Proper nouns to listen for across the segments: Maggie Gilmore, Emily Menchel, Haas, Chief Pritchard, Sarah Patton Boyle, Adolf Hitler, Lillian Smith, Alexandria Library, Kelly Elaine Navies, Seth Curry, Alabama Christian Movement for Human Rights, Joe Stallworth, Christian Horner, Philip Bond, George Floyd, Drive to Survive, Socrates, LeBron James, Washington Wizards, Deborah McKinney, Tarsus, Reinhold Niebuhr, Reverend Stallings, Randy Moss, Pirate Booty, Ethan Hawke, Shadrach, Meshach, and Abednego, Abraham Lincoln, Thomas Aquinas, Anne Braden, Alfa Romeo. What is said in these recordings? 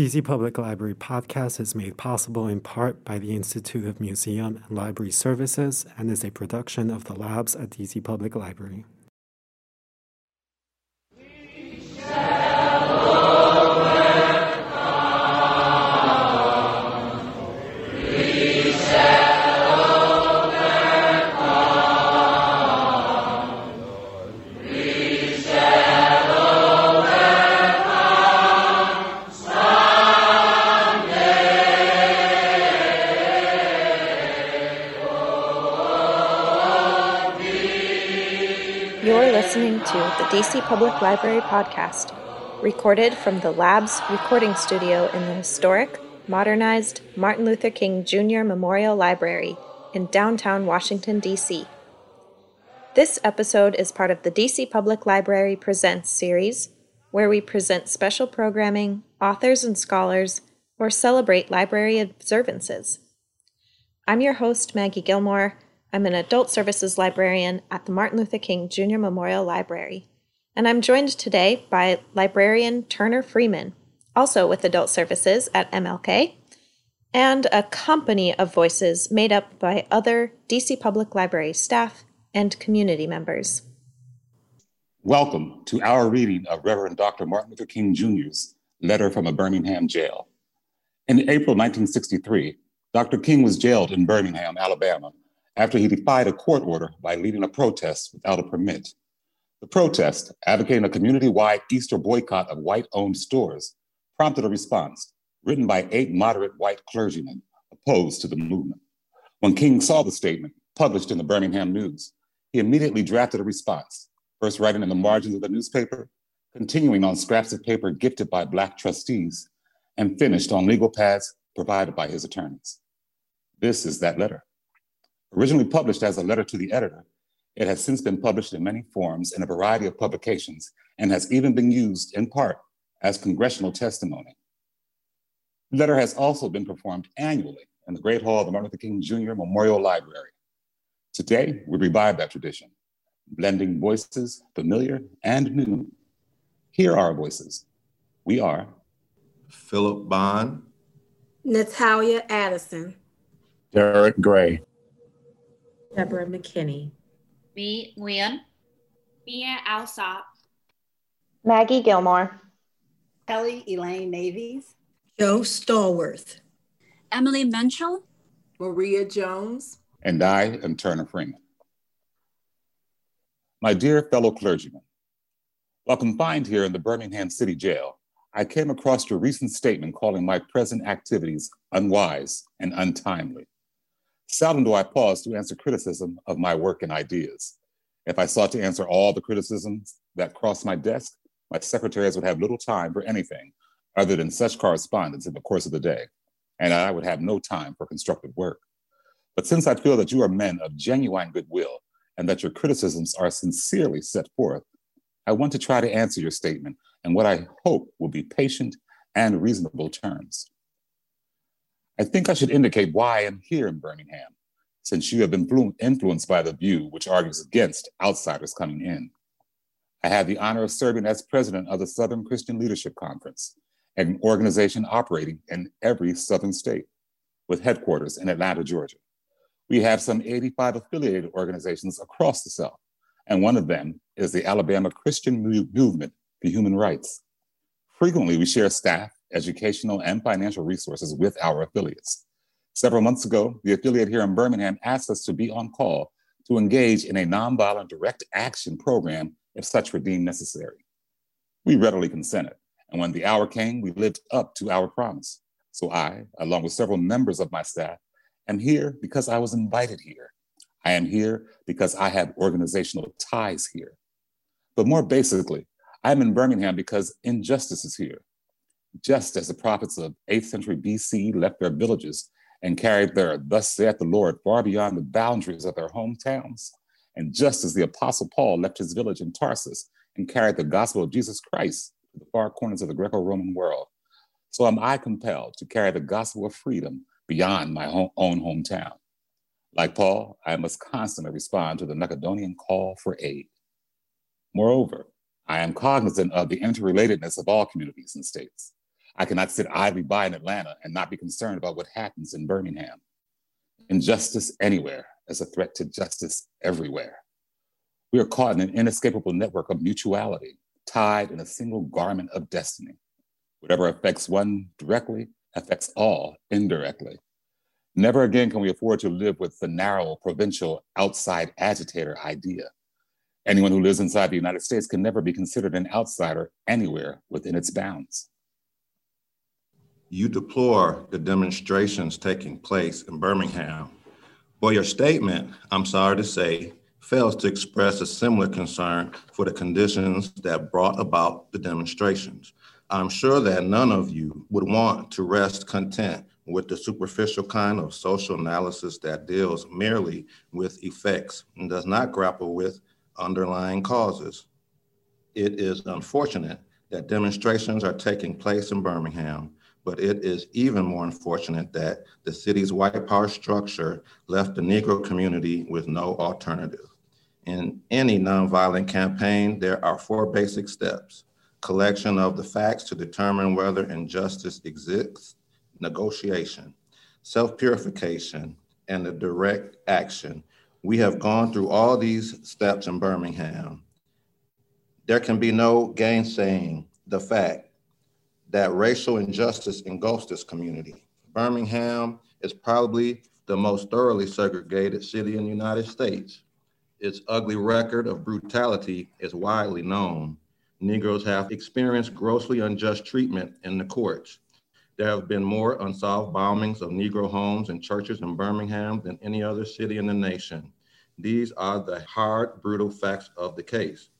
DC Public Library Podcast is made possible in part by the Institute of Museum and Library Services and is a production of the labs at DC Public Library. Listening to the DC Public Library Podcast, recorded from the Labs Recording Studio in the historic, modernized Martin Luther King Jr. Memorial Library in downtown Washington, D.C. This episode is part of the DC Public Library Presents series, where we present special programming, authors and scholars, or celebrate library observances. I'm your host, Maggie Gilmore. I'm an adult services librarian at the Martin Luther King Jr. Memorial Library, and I'm joined today by librarian Turner Freeman, also with adult services at MLK, and a company of voices made up by other DC Public Library staff and community members. Welcome to our reading of Reverend Dr. Martin Luther King Jr.'s letter from a Birmingham jail. In April 1963, Dr. King was jailed in Birmingham, Alabama, after he defied a court order by leading a protest without a permit. The protest, advocating a community-wide Easter boycott of white-owned stores, prompted a response written by 8 moderate white clergymen opposed to the movement. When King saw the statement published in the Birmingham News, he immediately drafted a response, first writing in the margins of the newspaper, continuing on scraps of paper gifted by Black trustees, and finished on legal pads provided by his attorneys. This is that letter. Originally published as a letter to the editor, it has since been published in many forms in a variety of publications and has even been used in part as congressional testimony. The letter has also been performed annually in the Great Hall of the Martin Luther King Jr. Memorial Library. Today, we revive that tradition, blending voices familiar and new. Here are our voices. We are Philip Bond, Natalia Addison, Derek Gray, Deborah McKinney, B. Nguyen, Mia Alsop, Maggie Gilmore, Kelly Elaine Navies, Joe Stallworth, Emily Menchel, Maria Jones, and I am Turner Freeman. My dear fellow clergymen, while confined here in the Birmingham City Jail, I came across your recent statement calling my present activities unwise and untimely. Seldom do I pause to answer criticism of my work and ideas. If I sought to answer all the criticisms that crossed my desk, my secretaries would have little time for anything other than such correspondence in the course of the day, and I would have no time for constructive work. But since I feel that you are men of genuine goodwill and that your criticisms are sincerely set forth, I want to try to answer your statement in what I hope will be patient and reasonable terms. I think I should indicate why I am here in Birmingham, since you have been influenced by the view which argues against outsiders coming in. I have the honor of serving as president of the Southern Christian Leadership Conference, an organization operating in every Southern state, with headquarters in Atlanta, Georgia. We have some 85 affiliated organizations across the South, and one of them is the Alabama Christian Movement for Human Rights. Frequently, we share staff, educational and financial resources with our affiliates. Several months ago, the affiliate here in Birmingham asked us to be on call to engage in a nonviolent direct action program if such were deemed necessary. We readily consented, and when the hour came, we lived up to our promise. So I, along with several members of my staff, am here because I was invited here. I am here because I have organizational ties here. But more basically, I am in Birmingham because injustice is here. Just as the prophets of 8th century BC left their villages and carried their "thus saith the Lord" far beyond the boundaries of their hometowns, and just as the apostle Paul left his village in Tarsus and carried the gospel of Jesus Christ to the far corners of the Greco-Roman world, so am I compelled to carry the gospel of freedom beyond my own hometown. Like Paul, I must constantly respond to the Macedonian call for aid. Moreover, I am cognizant of the interrelatedness of all communities and states. I cannot sit idly by in Atlanta and not be concerned about what happens in Birmingham. Injustice anywhere is a threat to justice everywhere. We are caught in an inescapable network of mutuality, tied in a single garment of destiny. Whatever affects one directly affects all indirectly. Never again can we afford to live with the narrow, provincial, outside agitator idea. Anyone who lives inside the United States can never be considered an outsider anywhere within its bounds. You deplore the demonstrations taking place in Birmingham, but your statement, I'm sorry to say, fails to express a similar concern for the conditions that brought about the demonstrations. I'm sure that none of you would want to rest content with the superficial kind of social analysis that deals merely with effects and does not grapple with underlying causes. It is unfortunate that demonstrations are taking place in Birmingham, but it is even more unfortunate that the city's white power structure left the Negro community with no alternative. In any nonviolent campaign, there are four basic steps: collection of the facts to determine whether injustice exists, negotiation, self-purification, and the direct action. We have gone through all these steps in Birmingham. There can be no gainsaying the fact that racial injustice engulfs this community. Birmingham is probably the most thoroughly segregated city in the United States. Its ugly record of brutality is widely known. Negroes have experienced grossly unjust treatment in the courts. There have been more unsolved bombings of Negro homes and churches in Birmingham than any other city in the nation. These are the hard, brutal facts of the case.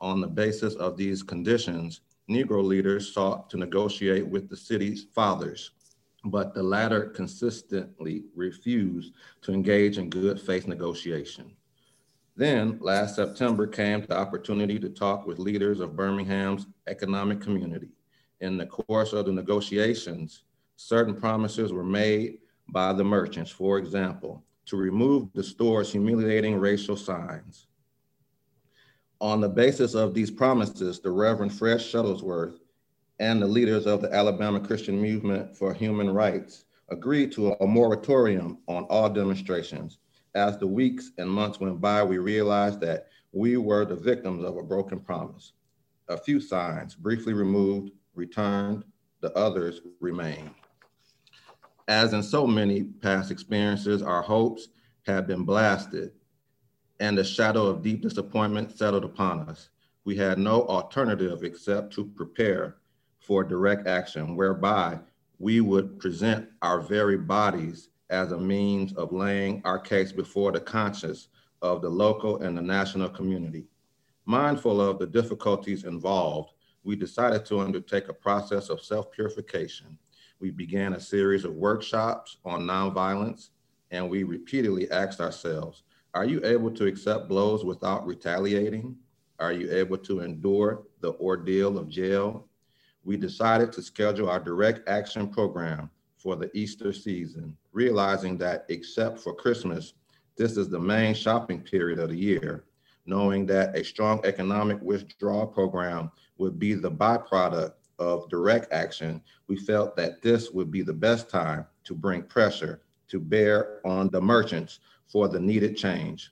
On the basis of these conditions, Negro leaders sought to negotiate with the city's fathers, but the latter consistently refused to engage in good faith negotiation. Then last September came the opportunity to talk with leaders of Birmingham's economic community. In the course of the negotiations, certain promises were made by the merchants, for example, to remove the store's humiliating racial signs. On the basis of these promises, the Reverend Fred Shuttlesworth and the leaders of the Alabama Christian Movement for Human Rights agreed to a moratorium on all demonstrations. As the weeks and months went by, we realized that we were the victims of a broken promise. A few signs, briefly removed, returned, the others remained. As in so many past experiences, our hopes had been blasted, and the shadow of deep disappointment settled upon us. We had no alternative except to prepare for direct action, whereby we would present our very bodies as a means of laying our case before the conscience of the local and the national community. Mindful of the difficulties involved, we decided to undertake a process of self-purification. We began a series of workshops on nonviolence, and we repeatedly asked ourselves, are you able to accept blows without retaliating? Are you able to endure the ordeal of jail? We decided to schedule our direct action program for the Easter season, realizing that except for Christmas, this is the main shopping period of the year, knowing that a strong economic withdrawal program would be the byproduct of direct action. We felt that this would be the best time to bring pressure to bear on the merchants for the needed change.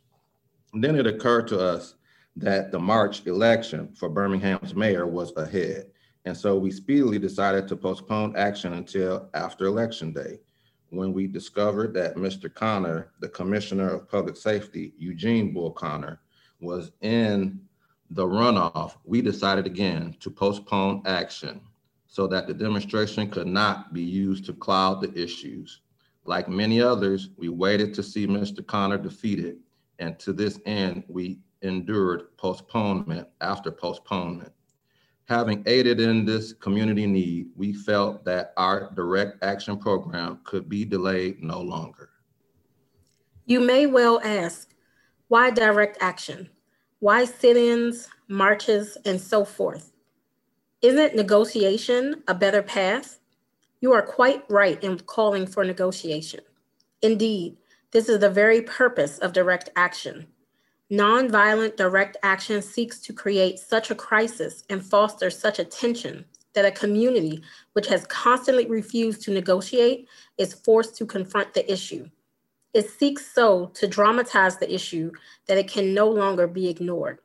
And then it occurred to us that the March election for Birmingham's mayor was ahead. And so we speedily decided to postpone action until after Election Day, when we discovered that Mr. Connor, the Commissioner of Public Safety, Eugene Bull Connor, was in the runoff. We decided again to postpone action so that the demonstration could not be used to cloud the issues. Like many others, we waited to see Mr. Connor defeated, and to this end, we endured postponement after postponement. Having aided in this community need, we felt that our direct action program could be delayed no longer. You may well ask, why direct action? Why sit-ins, marches, and so forth? Isn't negotiation a better path? You are quite right in calling for negotiation. Indeed, this is the very purpose of direct action. Nonviolent direct action seeks to create such a crisis and foster such a tension that a community which has constantly refused to negotiate is forced to confront the issue. It seeks so to dramatize the issue that it can no longer be ignored.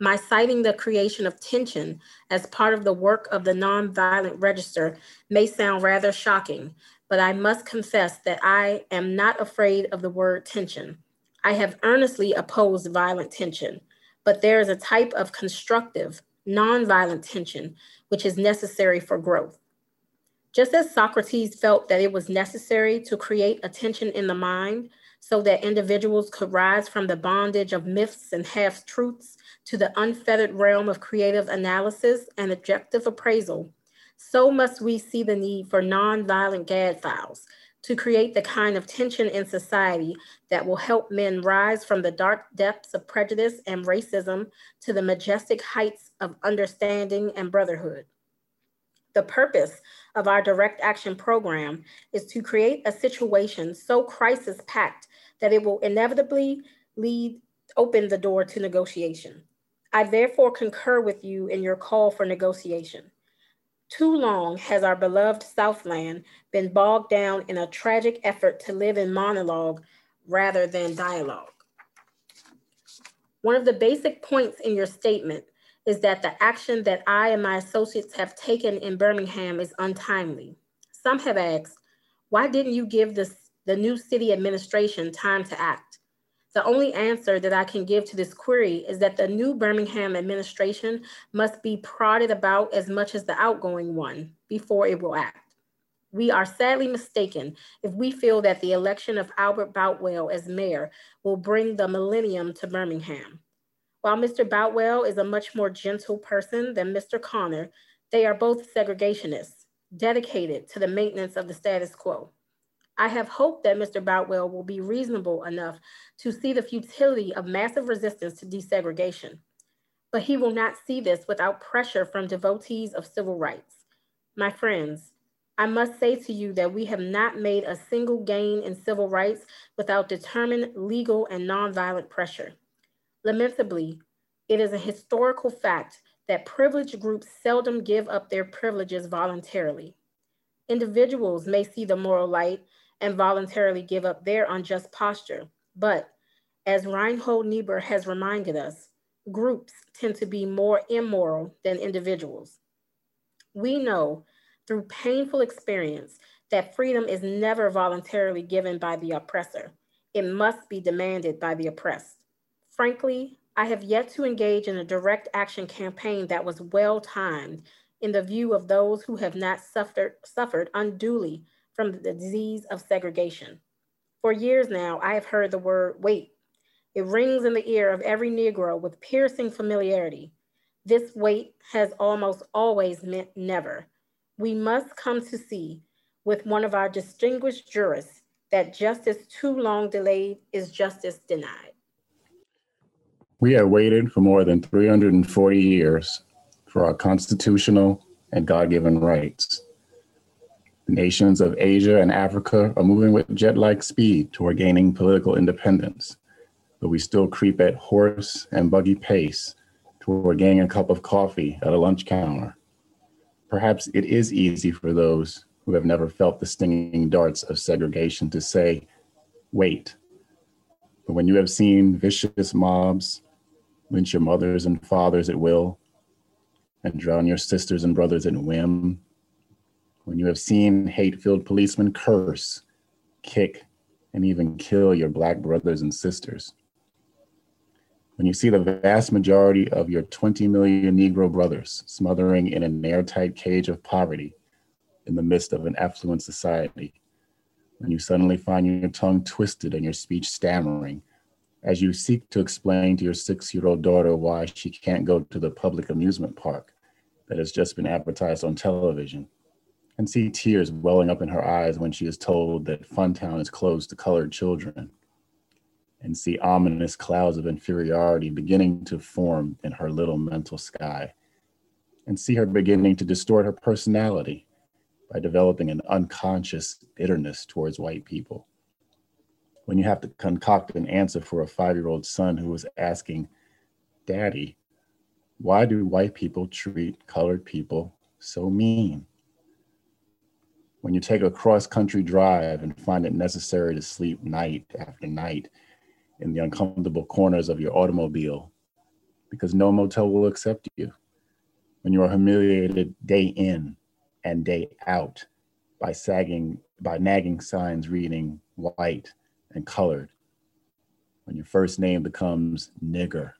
My citing the creation of tension as part of the work of the Nonviolent Register may sound rather shocking, but I must confess that I am not afraid of the word tension. I have earnestly opposed violent tension, but there is a type of constructive, nonviolent tension which is necessary for growth. Just as Socrates felt that it was necessary to create a tension in the mind so that individuals could rise from the bondage of myths and half-truths to the unfettered realm of creative analysis and objective appraisal, so must we see the need for nonviolent gadflies to create the kind of tension in society that will help men rise from the dark depths of prejudice and racism to the majestic heights of understanding and brotherhood. The purpose of our direct action program is to create a situation so crisis-packed that it will inevitably open the door to negotiation. I therefore concur with you in your call for negotiation. Too long has our beloved Southland been bogged down in a tragic effort to live in monologue rather than dialogue. One of the basic points in your statement is that the action that I and my associates have taken in Birmingham is untimely. Some have asked, why didn't you give the new city administration time to act? The only answer that I can give to this query is that the new Birmingham administration must be prodded about as much as the outgoing one before it will act. We are sadly mistaken if we feel that the election of Albert Boutwell as mayor will bring the millennium to Birmingham. While Mr. Boutwell is a much more gentle person than Mr. Connor, they are both segregationists, dedicated to the maintenance of the status quo. I have hoped that Mr. Boutwell will be reasonable enough to see the futility of massive resistance to desegregation, but he will not see this without pressure from devotees of civil rights. My friends, I must say to you that we have not made a single gain in civil rights without determined legal and nonviolent pressure. Lamentably, it is a historical fact that privileged groups seldom give up their privileges voluntarily. Individuals may see the moral light and voluntarily give up their unjust posture, but as Reinhold Niebuhr has reminded us, groups tend to be more immoral than individuals. We know through painful experience that freedom is never voluntarily given by the oppressor. It must be demanded by the oppressed. Frankly, I have yet to engage in a direct action campaign that was well-timed in the view of those who have not suffered unduly from the disease of segregation. For years now, I have heard the word wait. It rings in the ear of every Negro with piercing familiarity. This wait has almost always meant never. We must come to see with one of our distinguished jurists that justice too long delayed is justice denied. We have waited for more than 340 years for our constitutional and God-given rights. The nations of Asia and Africa are moving with jet-like speed toward gaining political independence, but we still creep at horse and buggy pace toward getting a cup of coffee at a lunch counter. Perhaps it is easy for those who have never felt the stinging darts of segregation to say, wait. But when you have seen vicious mobs lynch your mothers and fathers at will, and drown your sisters and brothers at whim. When you have seen hate-filled policemen curse, kick, and even kill your Black brothers and sisters. When you see the vast majority of your 20 million Negro brothers smothering in an airtight cage of poverty in the midst of an affluent society, when you suddenly find your tongue twisted and your speech stammering, as you seek to explain to your 6-year-old daughter why she can't go to the public amusement park that has just been advertised on television, and see tears welling up in her eyes when she is told that Funtown is closed to colored children, and see ominous clouds of inferiority beginning to form in her little mental sky, and see her beginning to distort her personality by developing an unconscious bitterness towards white people. When you have to concoct an answer for a 5-year-old son who is asking, Daddy, why do white people treat colored people so mean. When you take a cross-country drive and find it necessary to sleep night after night in the uncomfortable corners of your automobile because no motel will accept you. When you are humiliated day in and day out by nagging signs reading white and colored. When your first name becomes nigger,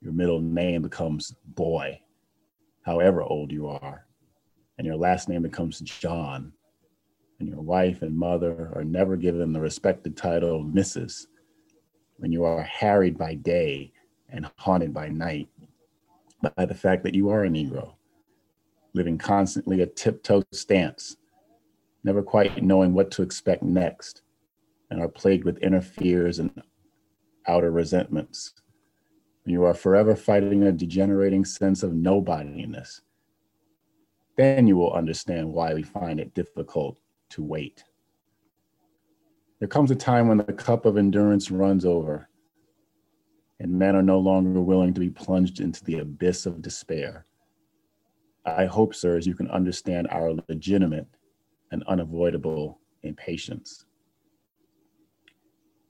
your middle name becomes boy, however old you are, and your last name becomes John, and your wife and mother are never given the respected title of Mrs. When you are harried by day and haunted by night by the fact that you are a Negro, living constantly a tiptoe stance, never quite knowing what to expect next, and are plagued with inner fears and outer resentments. You are forever fighting a degenerating sense of nobodiness. Then you will understand why we find it difficult to wait. There comes a time when the cup of endurance runs over, and men are no longer willing to be plunged into the abyss of despair. I hope, sirs, you can understand our legitimate and unavoidable impatience.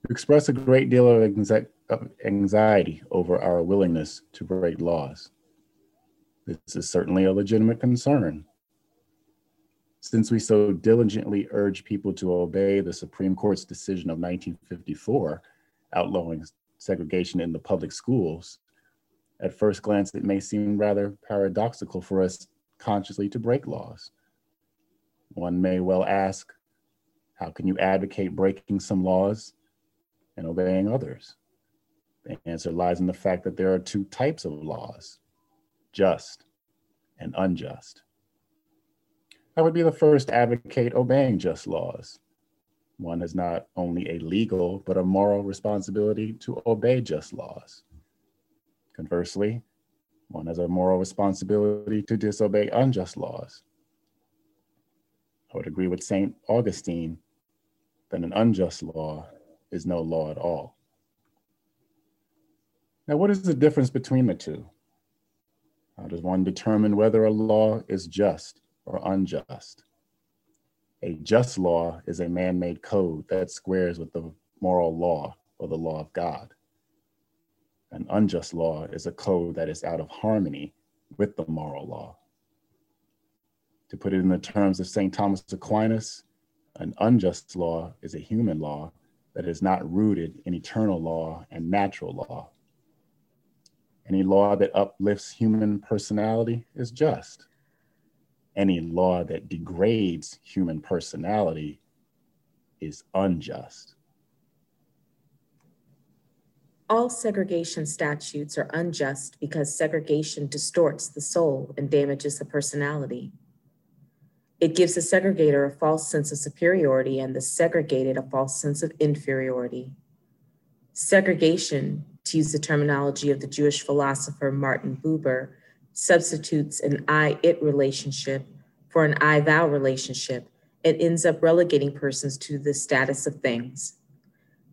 You express a great deal of anxiety over our willingness to break laws. This is certainly a legitimate concern. Since we so diligently urge people to obey the Supreme Court's decision of 1954, outlawing segregation in the public schools, at first glance, it may seem rather paradoxical for us consciously to break laws. One may well ask, how can you advocate breaking some laws and obeying others? The answer lies in the fact that there are two types of laws, just and unjust. I would be the first to advocate obeying just laws. One has not only a legal, but a moral responsibility to obey just laws. Conversely, one has a moral responsibility to disobey unjust laws. I would agree with St. Augustine that an unjust law is no law at all. Now, what is the difference between the two? How does one determine whether a law is just or unjust? A just law is a man-made code that squares with the moral law or the law of God. An unjust law is a code that is out of harmony with the moral law. To put it in the terms of St. Thomas Aquinas, an unjust law is a human law that is not rooted in eternal law and natural law. Any law that uplifts human personality is just. Any law that degrades human personality is unjust. All segregation statutes are unjust because segregation distorts the soul and damages the personality. It gives the segregator a false sense of superiority and the segregated a false sense of inferiority. Segregation, to use the terminology of the Jewish philosopher Martin Buber, substitutes an I-it relationship for an I-thou relationship and ends up relegating persons to the status of things.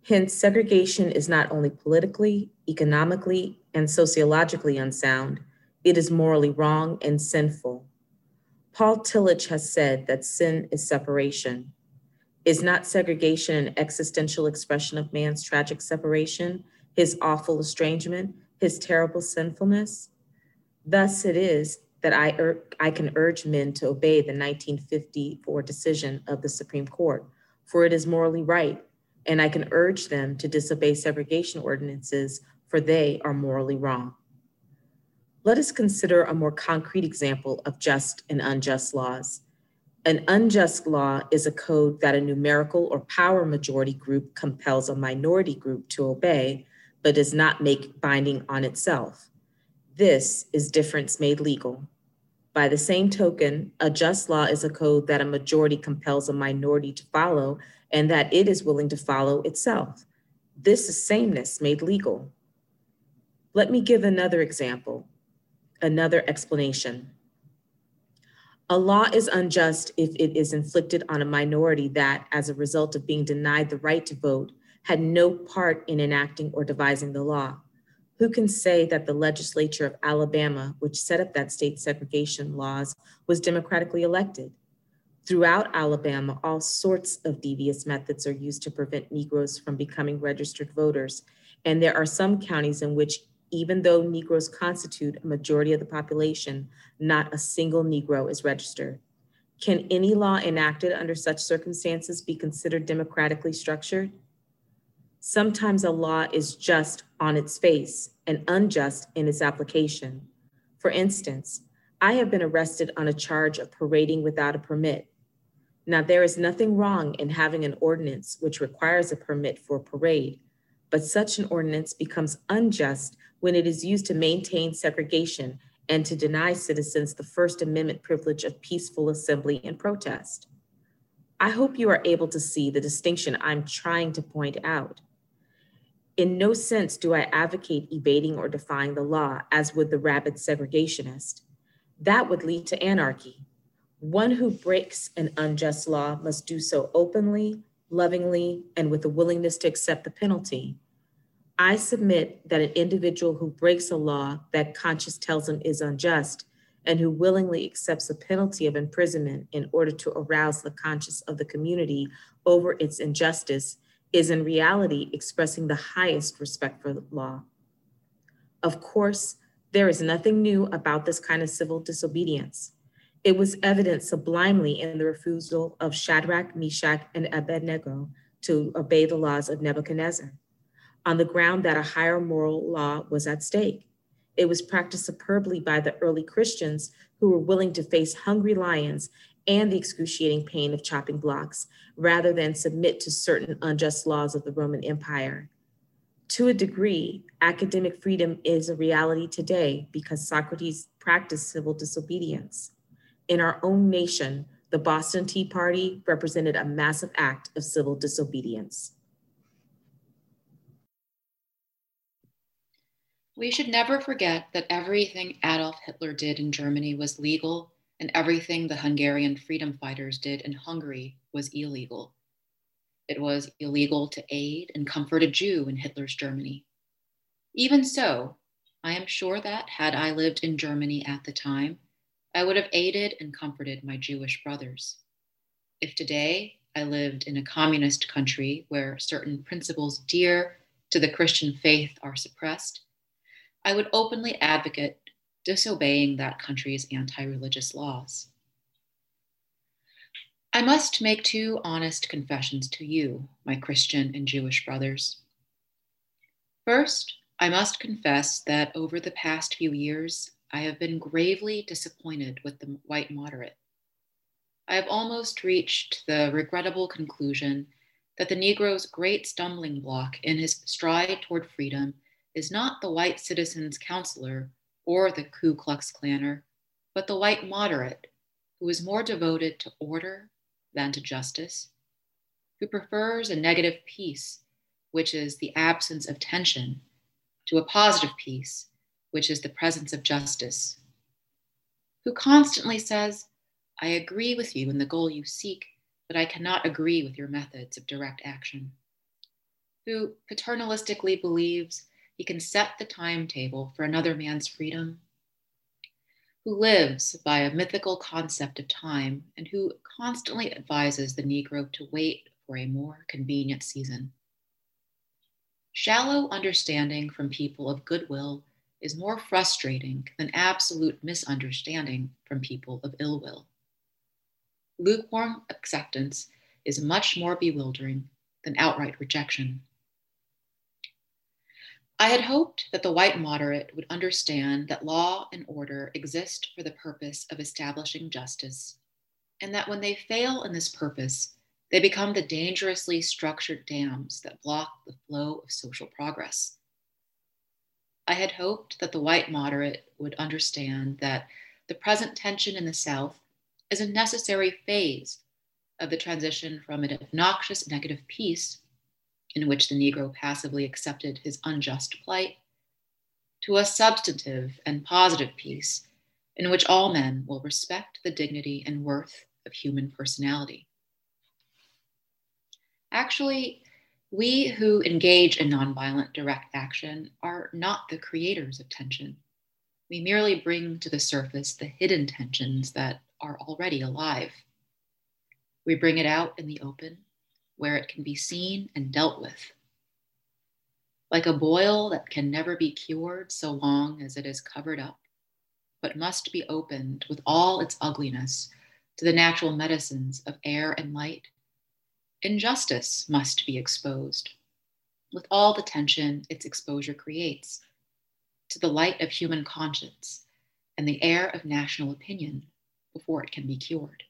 Hence, segregation is not only politically, economically, and sociologically unsound, it is morally wrong and sinful. Paul Tillich has said that sin is separation. Is not segregation an existential expression of man's tragic separation, his awful estrangement, his terrible sinfulness? Thus it is that I can urge men to obey the 1954 decision of the Supreme Court, for it is morally right, and I can urge them to disobey segregation ordinances, for they are morally wrong. Let us consider a more concrete example of just and unjust laws. An unjust law is a code that a numerical or power majority group compels a minority group to obey, but does not make binding on itself. This is difference made legal. By the same token, a just law is a code that a majority compels a minority to follow and that it is willing to follow itself. This is sameness made legal. Let me give another example, another explanation. A law is unjust if it is inflicted on a minority that, as a result of being denied the right to vote, had no part in enacting or devising the law. Who can say that the legislature of Alabama, which set up that state segregation laws, was democratically elected? Throughout Alabama, all sorts of devious methods are used to prevent Negroes from becoming registered voters. And there are some counties in which, even though Negroes constitute a majority of the population, not a single Negro is registered. Can any law enacted under such circumstances be considered democratically structured? Sometimes a law is just on its face and unjust in its application. For instance, I have been arrested on a charge of parading without a permit. Now, there is nothing wrong in having an ordinance which requires a permit for a parade, but such an ordinance becomes unjust when it is used to maintain segregation and to deny citizens the First Amendment privilege of peaceful assembly and protest. I hope you are able to see the distinction I'm trying to point out. In no sense do I advocate evading or defying the law, as would the rabid segregationist. That would lead to anarchy. One who breaks an unjust law must do so openly, lovingly, and with a willingness to accept the penalty. I submit that an individual who breaks a law that conscience tells him is unjust and who willingly accepts a penalty of imprisonment in order to arouse the conscience of the community over its injustice is in reality expressing the highest respect for the law. Of course, there is nothing new about this kind of civil disobedience. It was evident sublimely in the refusal of Shadrach, Meshach, and Abednego to obey the laws of Nebuchadnezzar, on the ground that a higher moral law was at stake. It was practiced superbly by the early Christians who were willing to face hungry lions and the excruciating pain of chopping blocks rather than submit to certain unjust laws of the Roman Empire. To a degree, academic freedom is a reality today because Socrates practiced civil disobedience. In our own nation, the Boston Tea Party represented a massive act of civil disobedience. We should never forget that everything Adolf Hitler did in Germany was legal, and everything the Hungarian freedom fighters did in Hungary was illegal. It was illegal to aid and comfort a Jew in Hitler's Germany. Even so, I am sure that had I lived in Germany at the time, I would have aided and comforted my Jewish brothers. If today I lived in a communist country where certain principles dear to the Christian faith are suppressed, I would openly advocate disobeying that country's anti-religious laws. I must make two honest confessions to you, my Christian and Jewish brothers. First, I must confess that over the past few years, I have been gravely disappointed with the white moderate. I have almost reached the regrettable conclusion that the Negro's great stumbling block in his stride toward freedom is not the white citizen's counselor or the Ku Klux Klaner, but the white moderate who is more devoted to order than to justice, who prefers a negative peace, which is the absence of tension, to a positive peace, which is the presence of justice, who constantly says, I agree with you in the goal you seek, but I cannot agree with your methods of direct action, who paternalistically believes he can set the timetable for another man's freedom, who lives by a mythical concept of time and who constantly advises the Negro to wait for a more convenient season. Shallow understanding from people of goodwill is more frustrating than absolute misunderstanding from people of ill will. Lukewarm acceptance is much more bewildering than outright rejection. I had hoped that the white moderate would understand that law and order exist for the purpose of establishing justice, and that when they fail in this purpose, they become the dangerously structured dams that block the flow of social progress. I had hoped that the white moderate would understand that the present tension in the South is a necessary phase of the transition from an obnoxious negative peace in which the Negro passively accepted his unjust plight, to a substantive and positive peace in which all men will respect the dignity and worth of human personality. Actually, We who engage in nonviolent direct action are not the creators of tension. We merely bring to the surface the hidden tensions that are already alive. We bring it out in the open, where it can be seen and dealt with. Like a boil that can never be cured so long as it is covered up, but must be opened with all its ugliness to the natural medicines of air and light, injustice must be exposed, with all the tension its exposure creates, to the light of human conscience and the air of national opinion before it can be cured.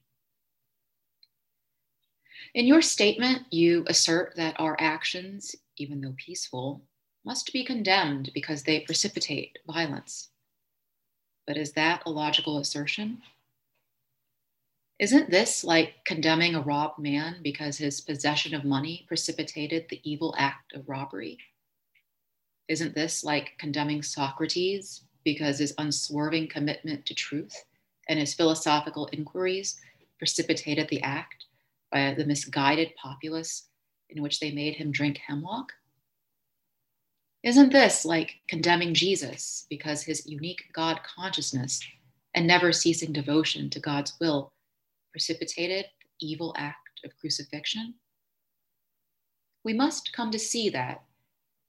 In your statement, you assert that our actions, even though peaceful, must be condemned because they precipitate violence. But is that a logical assertion? Isn't this like condemning a robbed man because his possession of money precipitated the evil act of robbery? Isn't this like condemning Socrates because his unswerving commitment to truth and his philosophical inquiries precipitated the act by the misguided populace in which they made him drink hemlock? Isn't this like condemning Jesus because his unique God consciousness and never ceasing devotion to God's will precipitated the evil act of crucifixion? We must come to see that,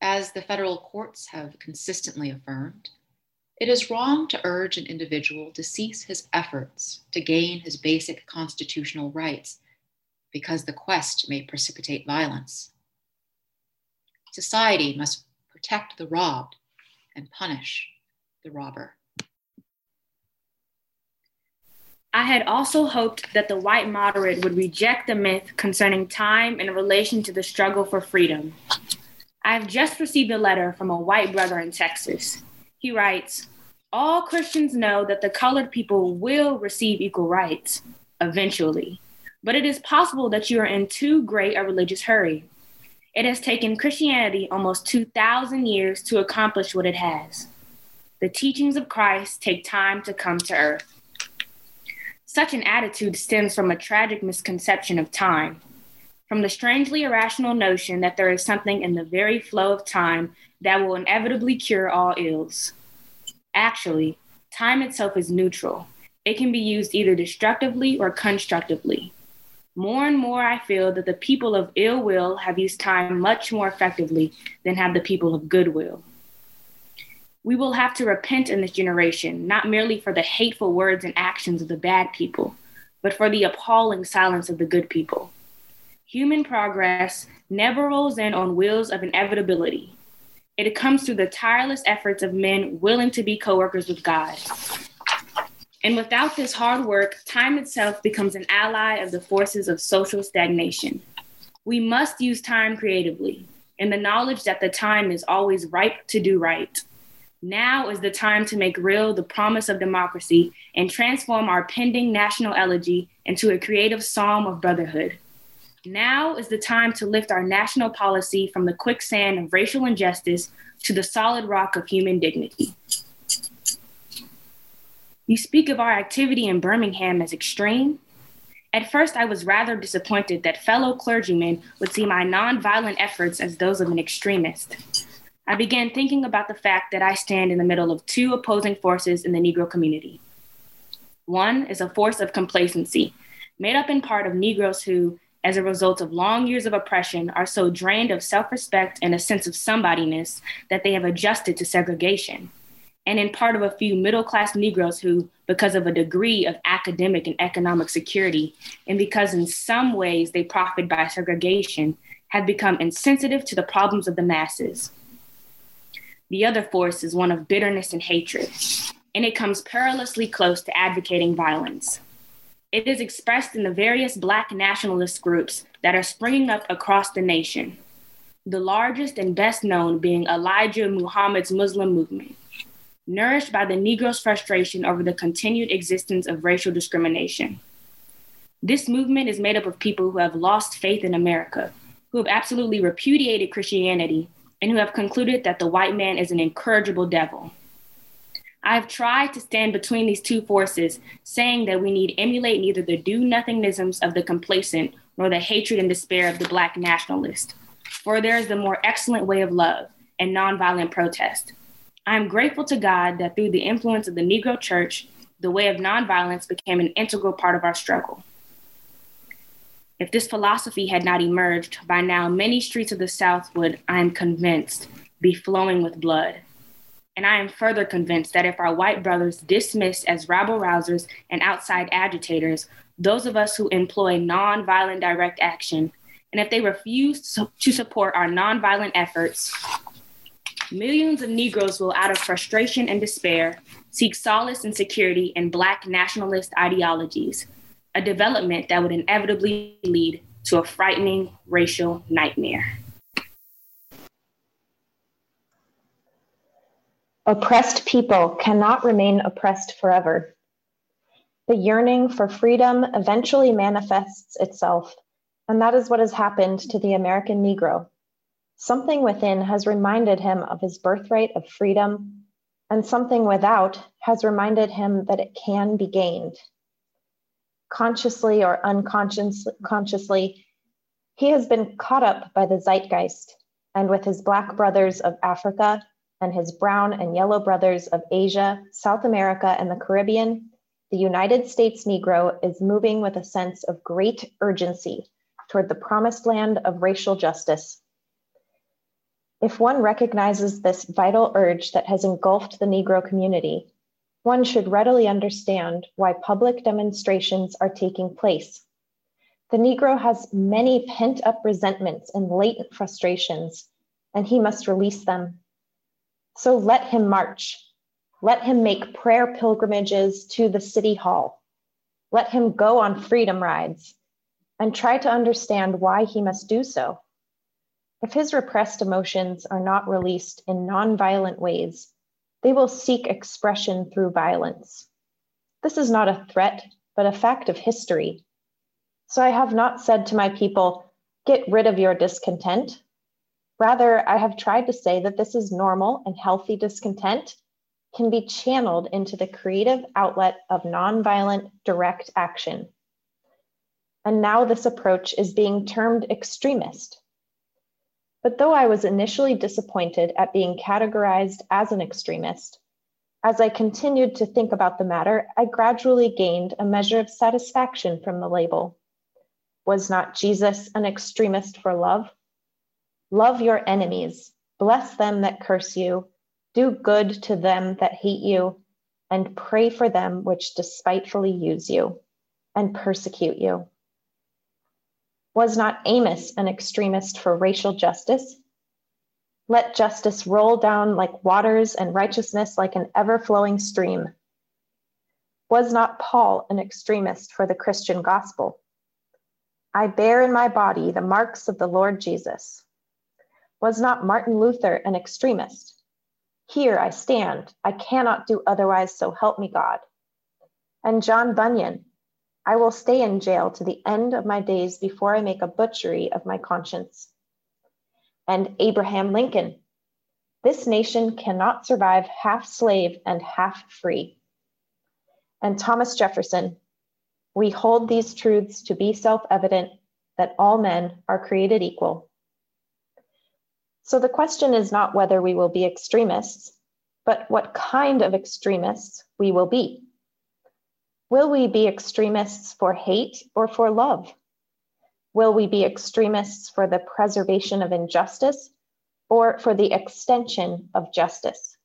as the federal courts have consistently affirmed, it is wrong to urge an individual to cease his efforts to gain his basic constitutional rights because the quest may precipitate violence. Society must protect the robbed and punish the robber. I had also hoped that the white moderate would reject the myth concerning time in relation to the struggle for freedom. I've just received a letter from a white brother in Texas. He writes, "All Christians know that the colored people will receive equal rights eventually. But it is possible that you are in too great a religious hurry. It has taken Christianity almost 2,000 years to accomplish what it has. The teachings of Christ take time to come to earth." Such an attitude stems from a tragic misconception of time, from the strangely irrational notion that there is something in the very flow of time that will inevitably cure all ills. Actually, time itself is neutral. It can be used either destructively or constructively. More and more, I feel that the people of ill will have used time much more effectively than have the people of goodwill. We will have to repent in this generation, not merely for the hateful words and actions of the bad people, but for the appalling silence of the good people. Human progress never rolls in on wheels of inevitability. It comes through the tireless efforts of men willing to be co-workers with God. And without this hard work, time itself becomes an ally of the forces of social stagnation. We must use time creatively, in the knowledge that the time is always ripe to do right. Now is the time to make real the promise of democracy and transform our pending national elegy into a creative psalm of brotherhood. Now is the time to lift our national policy from the quicksand of racial injustice to the solid rock of human dignity. You speak of our activity in Birmingham as extreme. At first, I was rather disappointed that fellow clergymen would see my nonviolent efforts as those of an extremist. I began thinking about the fact that I stand in the middle of two opposing forces in the Negro community. One is a force of complacency, made up in part of Negroes who, as a result of long years of oppression, are so drained of self-respect and a sense of somebodyness that they have adjusted to segregation, and in part of a few middle-class Negroes who, because of a degree of academic and economic security, and because in some ways they profit by segregation, have become insensitive to the problems of the masses. The other force is one of bitterness and hatred, and it comes perilously close to advocating violence. It is expressed in the various Black nationalist groups that are springing up across the nation, the largest and best known being Elijah Muhammad's Muslim movement, nourished by the Negro's frustration over the continued existence of racial discrimination. This movement is made up of people who have lost faith in America, who have absolutely repudiated Christianity, and who have concluded that the white man is an incorrigible devil. I have tried to stand between these two forces, saying that we need emulate neither the do-nothingisms of the complacent nor the hatred and despair of the Black nationalist, for there is the more excellent way of love and nonviolent protest. I am grateful to God that through the influence of the Negro Church, the way of nonviolence became an integral part of our struggle. If this philosophy had not emerged, by now many streets of the South would, I am convinced, be flowing with blood. And I am further convinced that if our white brothers dismissed as rabble-rousers and outside agitators, those of us who employ nonviolent direct action, and if they refuse to support our nonviolent efforts, millions of Negroes will, out of frustration and despair, seek solace and security in Black nationalist ideologies, a development that would inevitably lead to a frightening racial nightmare. Oppressed people cannot remain oppressed forever. The yearning for freedom eventually manifests itself, and that is what has happened to the American Negro. Something within has reminded him of his birthright of freedom, and something without has reminded him that it can be gained. Consciously or unconsciously, he has been caught up by the zeitgeist, and with his Black brothers of Africa and his brown and yellow brothers of Asia, South America, and the Caribbean, the United States Negro is moving with a sense of great urgency toward the promised land of racial justice. If one recognizes this vital urge that has engulfed the Negro community, one should readily understand why public demonstrations are taking place. The Negro has many pent-up resentments and latent frustrations, and he must release them. So let him march. Let him make prayer pilgrimages to the city hall. Let him go on freedom rides and try to understand why he must do so. If his repressed emotions are not released in nonviolent ways, they will seek expression through violence. This is not a threat, but a fact of history. So I have not said to my people, get rid of your discontent. Rather, I have tried to say that this is normal and healthy discontent can be channeled into the creative outlet of nonviolent direct action. And now this approach is being termed extremist. But though I was initially disappointed at being categorized as an extremist, as I continued to think about the matter, I gradually gained a measure of satisfaction from the label. Was not Jesus an extremist for love? Love your enemies, bless them that curse you, do good to them that hate you, and pray for them which despitefully use you and persecute you. Was not Amos an extremist for racial justice? Let justice roll down like waters and righteousness like an ever-flowing stream. Was not Paul an extremist for the Christian gospel? I bear in my body the marks of the Lord Jesus. Was not Martin Luther an extremist? Here I stand, I cannot do otherwise, so help me God. And John Bunyan, I will stay in jail to the end of my days before I make a butchery of my conscience. And Abraham Lincoln, this nation cannot survive half slave and half free. And Thomas Jefferson, we hold these truths to be self-evident that all men are created equal. So the question is not whether we will be extremists, but what kind of extremists we will be. Will we be extremists for hate or for love? Will we be extremists for the preservation of injustice or for the extension of justice?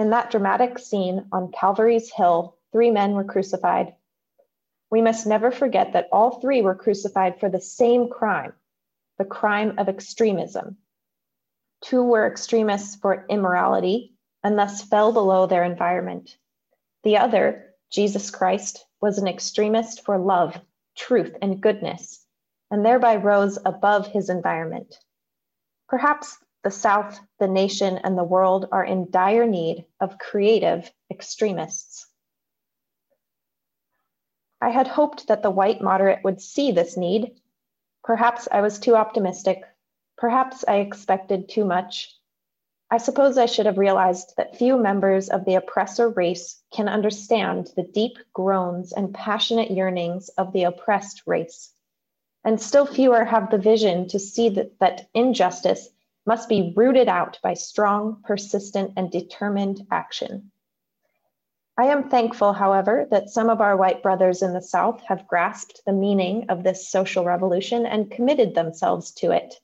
In that dramatic scene on Calvary's Hill, 3 men were crucified. We must never forget that all 3 were crucified for the same crime, the crime of extremism. 2 were extremists for immorality and thus fell below their environment. The other, Jesus Christ, was an extremist for love, truth, and goodness, and thereby rose above his environment. Perhaps the South, the nation, and the world are in dire need of creative extremists. I had hoped that the white moderate would see this need. Perhaps I was too optimistic. Perhaps I expected too much. I suppose I should have realized that few members of the oppressor race can understand the deep groans and passionate yearnings of the oppressed race. and still fewer have the vision to see that injustice must be rooted out by strong, persistent, and determined action. I am thankful, however, that some of our white brothers in the South have grasped the meaning of this social revolution and committed themselves to it.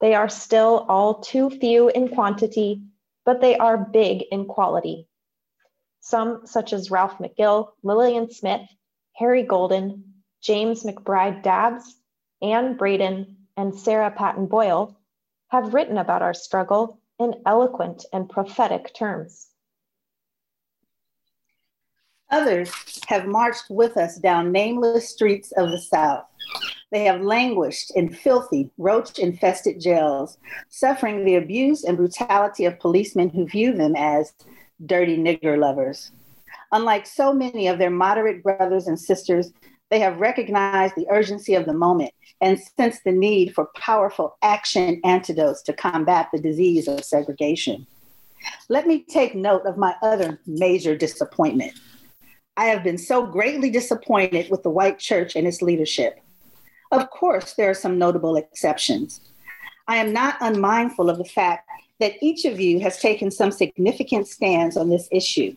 They are still all too few in quantity, but they are big in quality. Some, such as Ralph McGill, Lillian Smith, Harry Golden, James McBride Dabbs, Anne Braden, and Sarah Patton Boyle, have written about our struggle in eloquent and prophetic terms. Others have marched with us down nameless streets of the South. They have languished in filthy, roach-infested jails, suffering the abuse and brutality of policemen who view them as dirty nigger lovers. Unlike so many of their moderate brothers and sisters, they have recognized the urgency of the moment and sensed the need for powerful action antidotes to combat the disease of segregation. Let me take note of my other major disappointment. I have been so greatly disappointed with the white church and its leadership. Of course, there are some notable exceptions. I am not unmindful of the fact that each of you has taken some significant stands on this issue.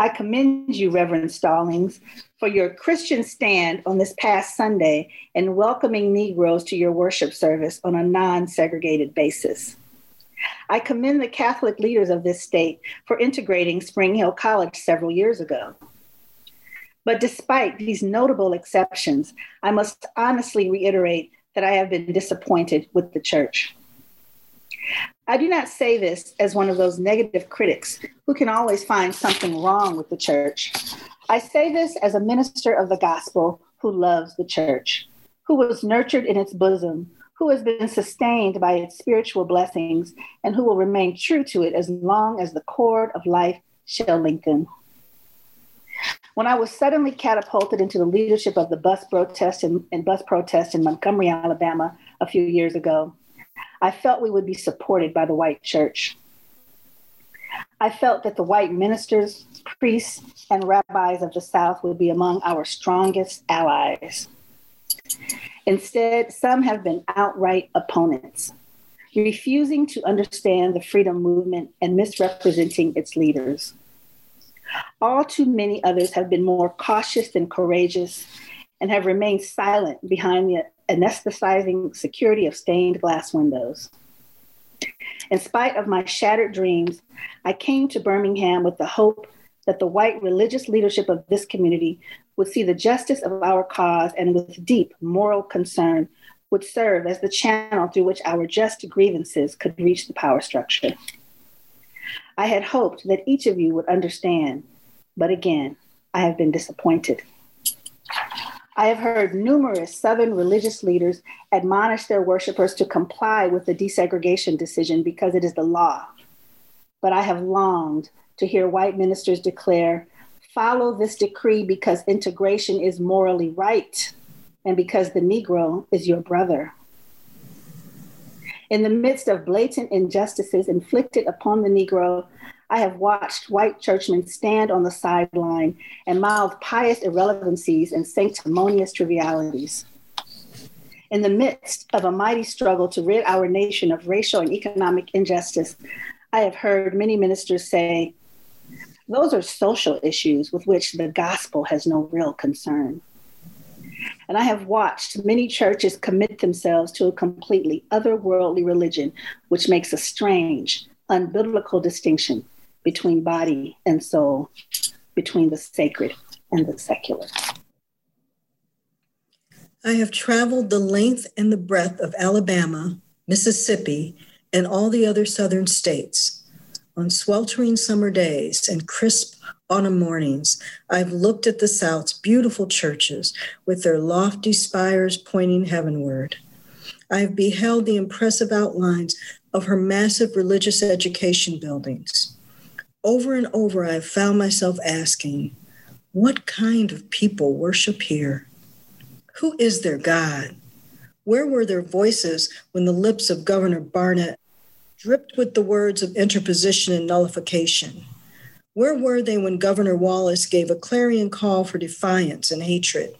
I commend you, Reverend Stallings, for your Christian stand on this past Sunday and welcoming Negroes to your worship service on a non-segregated basis. I commend the Catholic leaders of this state for integrating Spring Hill College several years ago. But despite these notable exceptions, I must honestly reiterate that I have been disappointed with the church. I do not say this as one of those negative critics who can always find something wrong with the church. I say this as a minister of the gospel who loves the church, who was nurtured in its bosom, who has been sustained by its spiritual blessings, and who will remain true to it as long as the cord of life shall lengthen. When I was suddenly catapulted into the leadership of the bus protest in Montgomery, Alabama, a few years ago, I felt we would be supported by the white church. I felt that the white ministers, priests, and rabbis of the South would be among our strongest allies. Instead, some have been outright opponents, refusing to understand the freedom movement and misrepresenting its leaders. All too many others have been more cautious than courageous and have remained silent behind the anesthetizing security of stained glass windows. In spite of my shattered dreams, I came to Birmingham with the hope that the white religious leadership of this community would see the justice of our cause and with deep moral concern would serve as the channel through which our just grievances could reach the power structure. I had hoped that each of you would understand, but again, I have been disappointed. I have heard numerous Southern religious leaders admonish their worshipers to comply with the desegregation decision because it is the law, but I have longed to hear white ministers declare, "Follow this decree because integration is morally right and because the Negro is your brother." In the midst of blatant injustices inflicted upon the Negro, I have watched white churchmen stand on the sideline and mouth pious irrelevancies and sanctimonious trivialities. In the midst of a mighty struggle to rid our nation of racial and economic injustice, I have heard many ministers say, "Those are social issues with which the gospel has no real concern." And I have watched many churches commit themselves to a completely otherworldly religion, which makes a strange, unbiblical distinction between body and soul, between the sacred and the secular. I have traveled the length and the breadth of Alabama, Mississippi, and all the other southern states. On sweltering summer days and crisp autumn mornings, I've looked at the South's beautiful churches with their lofty spires pointing heavenward. I've beheld the impressive outlines of her massive religious education buildings. Over and over, I've found myself asking, what kind of people worship here? Who is their God? Where were their voices when the lips of Governor Barnett dripped with the words of interposition and nullification? Where were they when Governor Wallace gave a clarion call for defiance and hatred?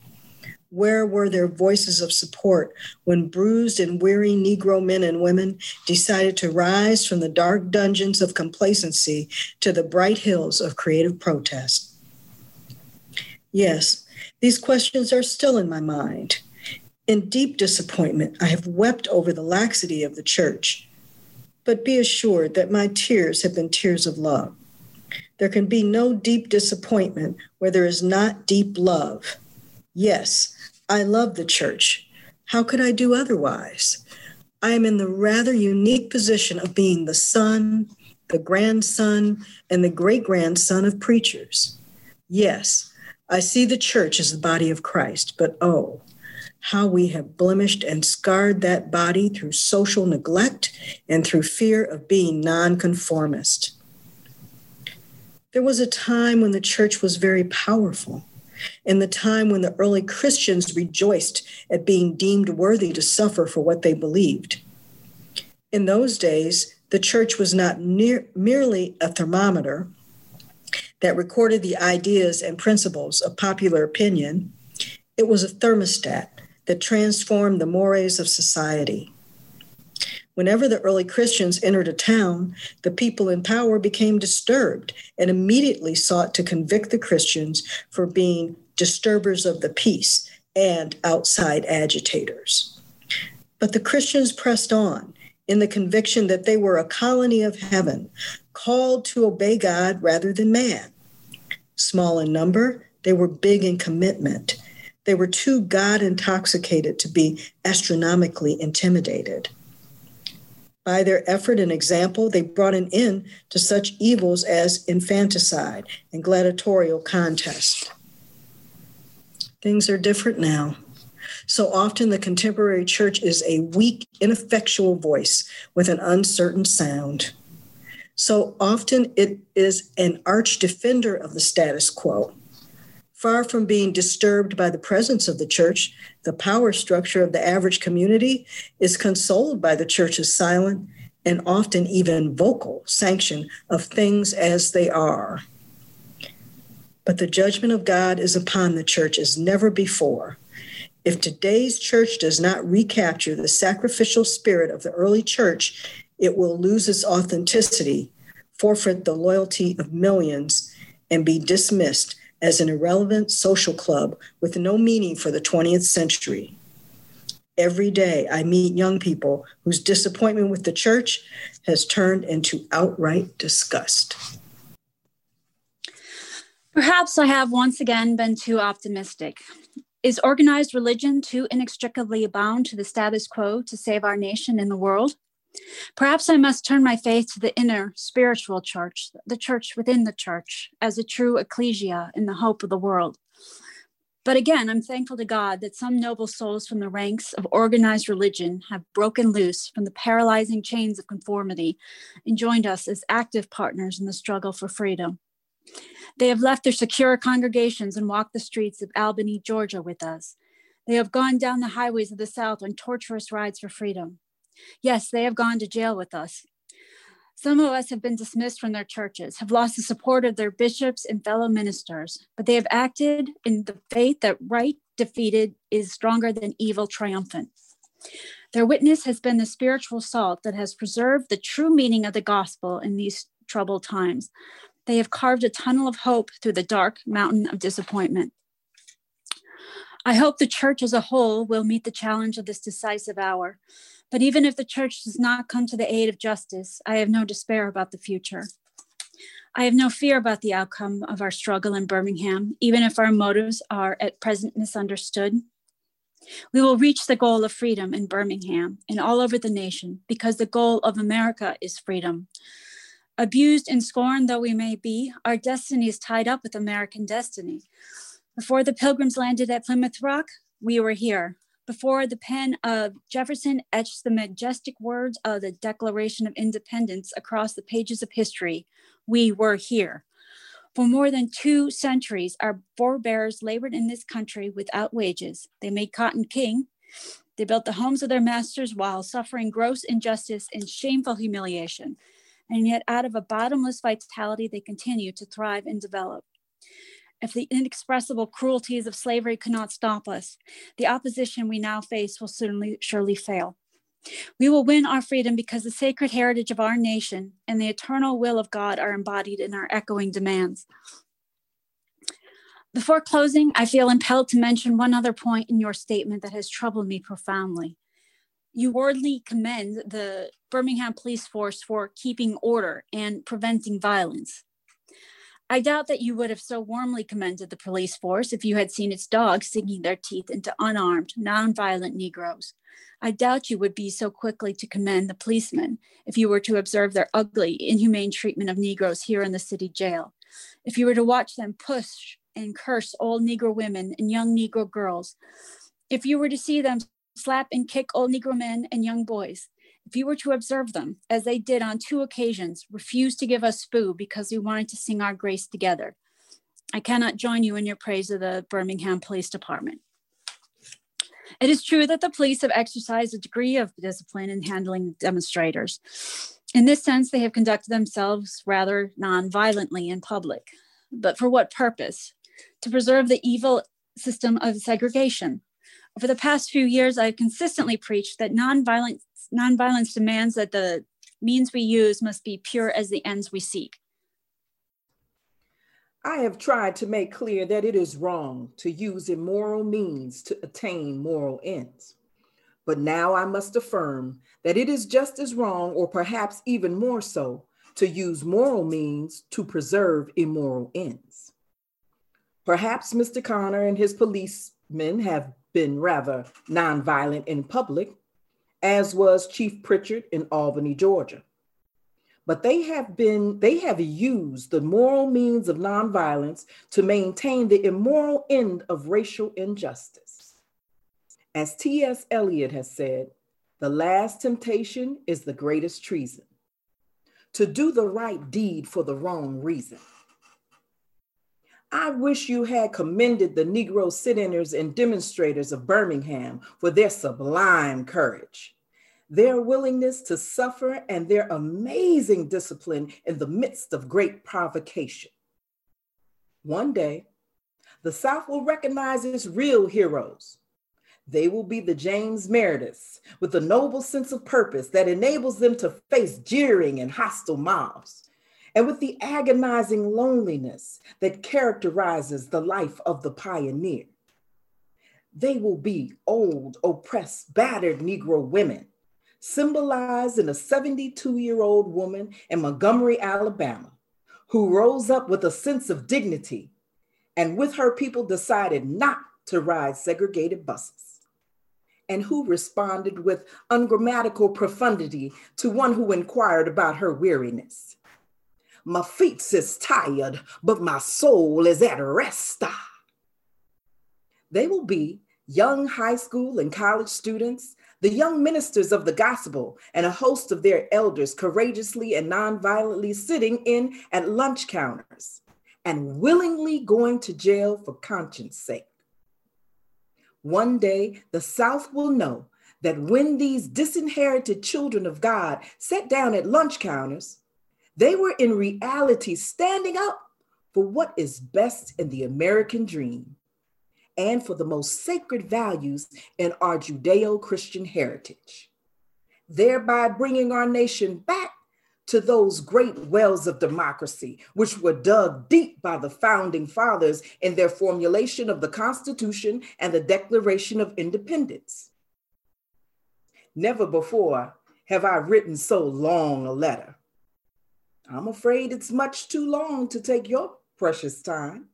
Where were their voices of support when bruised and weary Negro men and women decided to rise from the dark dungeons of complacency to the bright hills of creative protest? Yes, these questions are still in my mind. In deep disappointment, I have wept over the laxity of the church. But be assured that my tears have been tears of love. There can be no deep disappointment where there is not deep love. Yes, I love the church. How could I do otherwise? I am in the rather unique position of being the son, the grandson, and the great-grandson of preachers. Yes, I see the church as the body of Christ, but oh, how we have blemished and scarred that body through social neglect and through fear of being nonconformist. There was a time when the church was very powerful. In the time when the early Christians rejoiced at being deemed worthy to suffer for what they believed. In those days, the church was not merely a thermometer that recorded the ideas and principles of popular opinion. It was a thermostat that transformed the mores of society. Whenever the early Christians entered a town, the people in power became disturbed and immediately sought to convict the Christians for being disturbers of the peace and outside agitators. But the Christians pressed on in the conviction that they were a colony of heaven, called to obey God rather than man. Small in number, they were big in commitment. They were too God-intoxicated to be astronomically intimidated. By their effort and example, they brought an end to such evils as infanticide and gladiatorial contest. Things are different now. So often the contemporary church is a weak, ineffectual voice with an uncertain sound. So often it is an arch defender of the status quo. Far from being disturbed by the presence of the church, the power structure of the average community is consoled by the church's silent and often even vocal sanction of things as they are. But the judgment of God is upon the church as never before. If today's church does not recapture the sacrificial spirit of the early church, it will lose its authenticity, forfeit the loyalty of millions, and be dismissed as an irrelevant social club with no meaning for the 20th century. Every day I meet young people whose disappointment with the church has turned into outright disgust. Perhaps I have once again been too optimistic. Is organized religion too inextricably bound to the status quo to save our nation and the world? Perhaps I must turn my faith to the inner spiritual church, the church within the church, as a true ecclesia in the hope of the world. But again, I'm thankful to God that some noble souls from the ranks of organized religion have broken loose from the paralyzing chains of conformity and joined us as active partners in the struggle for freedom. They have left their secure congregations and walked the streets of Albany, Georgia with us. They have gone down the highways of the South on torturous rides for freedom. Yes, they have gone to jail with us. Some of us have been dismissed from their churches, have lost the support of their bishops and fellow ministers, but they have acted in the faith that right defeated is stronger than evil triumphant. Their witness has been the spiritual salt that has preserved the true meaning of the gospel in these troubled times. They have carved a tunnel of hope through the dark mountain of disappointment. I hope the church as a whole will meet the challenge of this decisive hour. But even if the church does not come to the aid of justice, I have no despair about the future. I have no fear about the outcome of our struggle in Birmingham, even if our motives are at present misunderstood. We will reach the goal of freedom in Birmingham and all over the nation because the goal of America is freedom. Abused and scorned though we may be, our destiny is tied up with American destiny. Before the Pilgrims landed at Plymouth Rock, we were here. Before the pen of Jefferson etched the majestic words of the Declaration of Independence across the pages of history, we were here. For more than 2 centuries, our forebears labored in this country without wages. They made cotton king. They built the homes of their masters while suffering gross injustice and shameful humiliation. And yet out of a bottomless vitality, they continue to thrive and develop. If the inexpressible cruelties of slavery could not stop us, the opposition we now face will surely fail. We will win our freedom because the sacred heritage of our nation and the eternal will of God are embodied in our echoing demands. Before closing, I feel impelled to mention one other point in your statement that has troubled me profoundly. You wordly commend the Birmingham Police Force for keeping order and preventing violence. I doubt that you would have so warmly commended the police force if you had seen its dogs sinking their teeth into unarmed, nonviolent Negroes. I doubt you would be so quickly to commend the policemen if you were to observe their ugly, inhumane treatment of Negroes here in the city jail. If you were to watch them push and curse old Negro women and young Negro girls. If you were to see them slap and kick old Negro men and young boys. If you were to observe them, as they did on two occasions, refuse to give us food because we wanted to sing our grace together. I cannot join you in your praise of the Birmingham Police Department. It is true that the police have exercised a degree of discipline in handling demonstrators. In this sense, they have conducted themselves rather non-violently in public. But for what purpose? To preserve the evil system of segregation. Over the past few years, I've consistently preached that nonviolence demands that the means we use must be pure as the ends we seek. I have tried to make clear that it is wrong to use immoral means to attain moral ends. But now I must affirm that it is just as wrong, or perhaps even more so, to use moral means to preserve immoral ends. Perhaps Mr. Connor and his policemen have been rather nonviolent in public, as was Chief Pritchard in Albany, Georgia. But they have used the moral means of nonviolence to maintain the immoral end of racial injustice. As T. S. Eliot has said, the last temptation is the greatest treason, to do the right deed for the wrong reason. I wish you had commended the Negro sit-inners and demonstrators of Birmingham for their sublime courage, their willingness to suffer, and their amazing discipline in the midst of great provocation. One day, the South will recognize its real heroes. They will be the James Merediths with the noble sense of purpose that enables them to face jeering and hostile mobs, and with the agonizing loneliness that characterizes the life of the pioneer. They will be old, oppressed, battered Negro women, symbolized in a 72-year-old woman in Montgomery, Alabama, who rose up with a sense of dignity and with her people decided not to ride segregated buses, and who responded with ungrammatical profundity to one who inquired about her weariness. My feet is tired, but my soul is at rest. They will be young high school and college students, the young ministers of the gospel, and a host of their elders courageously and nonviolently sitting in at lunch counters and willingly going to jail for conscience sake. One day, the South will know that when these disinherited children of God sat down at lunch counters, they were in reality standing up for what is best in the American dream and for the most sacred values in our Judeo-Christian heritage, thereby bringing our nation back to those great wells of democracy, which were dug deep by the founding fathers in their formulation of the Constitution and the Declaration of Independence. Never before have I written so long a letter. I'm afraid it's much too long to take your precious time.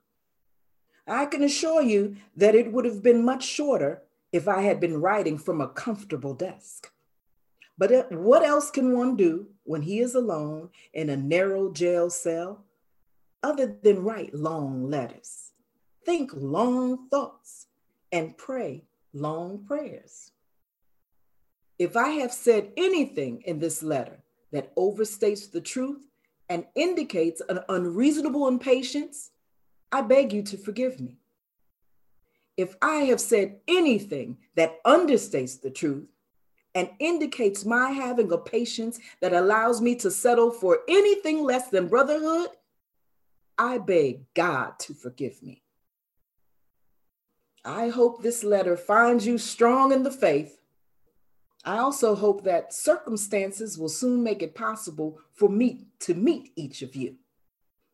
I can assure you that it would have been much shorter if I had been writing from a comfortable desk. But what else can one do when he is alone in a narrow jail cell other than write long letters, think long thoughts, and pray long prayers? If I have said anything in this letter that overstates the truth and indicates an unreasonable impatience, I beg you to forgive me. If I have said anything that understates the truth and indicates my having a patience that allows me to settle for anything less than brotherhood, I beg God to forgive me. I hope this letter finds you strong in the faith. I also hope that circumstances will soon make it possible for me to meet each of you,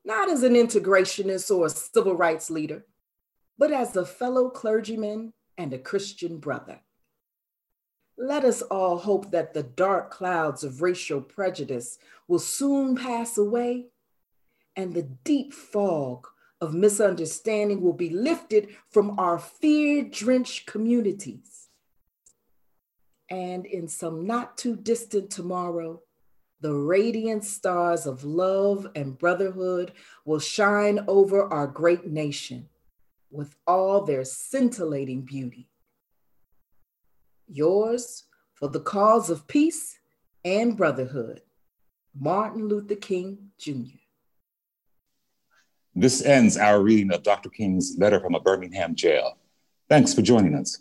not as an integrationist or a civil rights leader, but as a fellow clergyman and a Christian brother. Let us all hope that the dark clouds of racial prejudice will soon pass away and the deep fog of misunderstanding will be lifted from our fear-drenched communities. And in some not too distant tomorrow, the radiant stars of love and brotherhood will shine over our great nation with all their scintillating beauty. Yours for the cause of peace and brotherhood, Martin Luther King, Jr. This ends our reading of Dr. King's letter from a Birmingham jail. Thanks for joining us.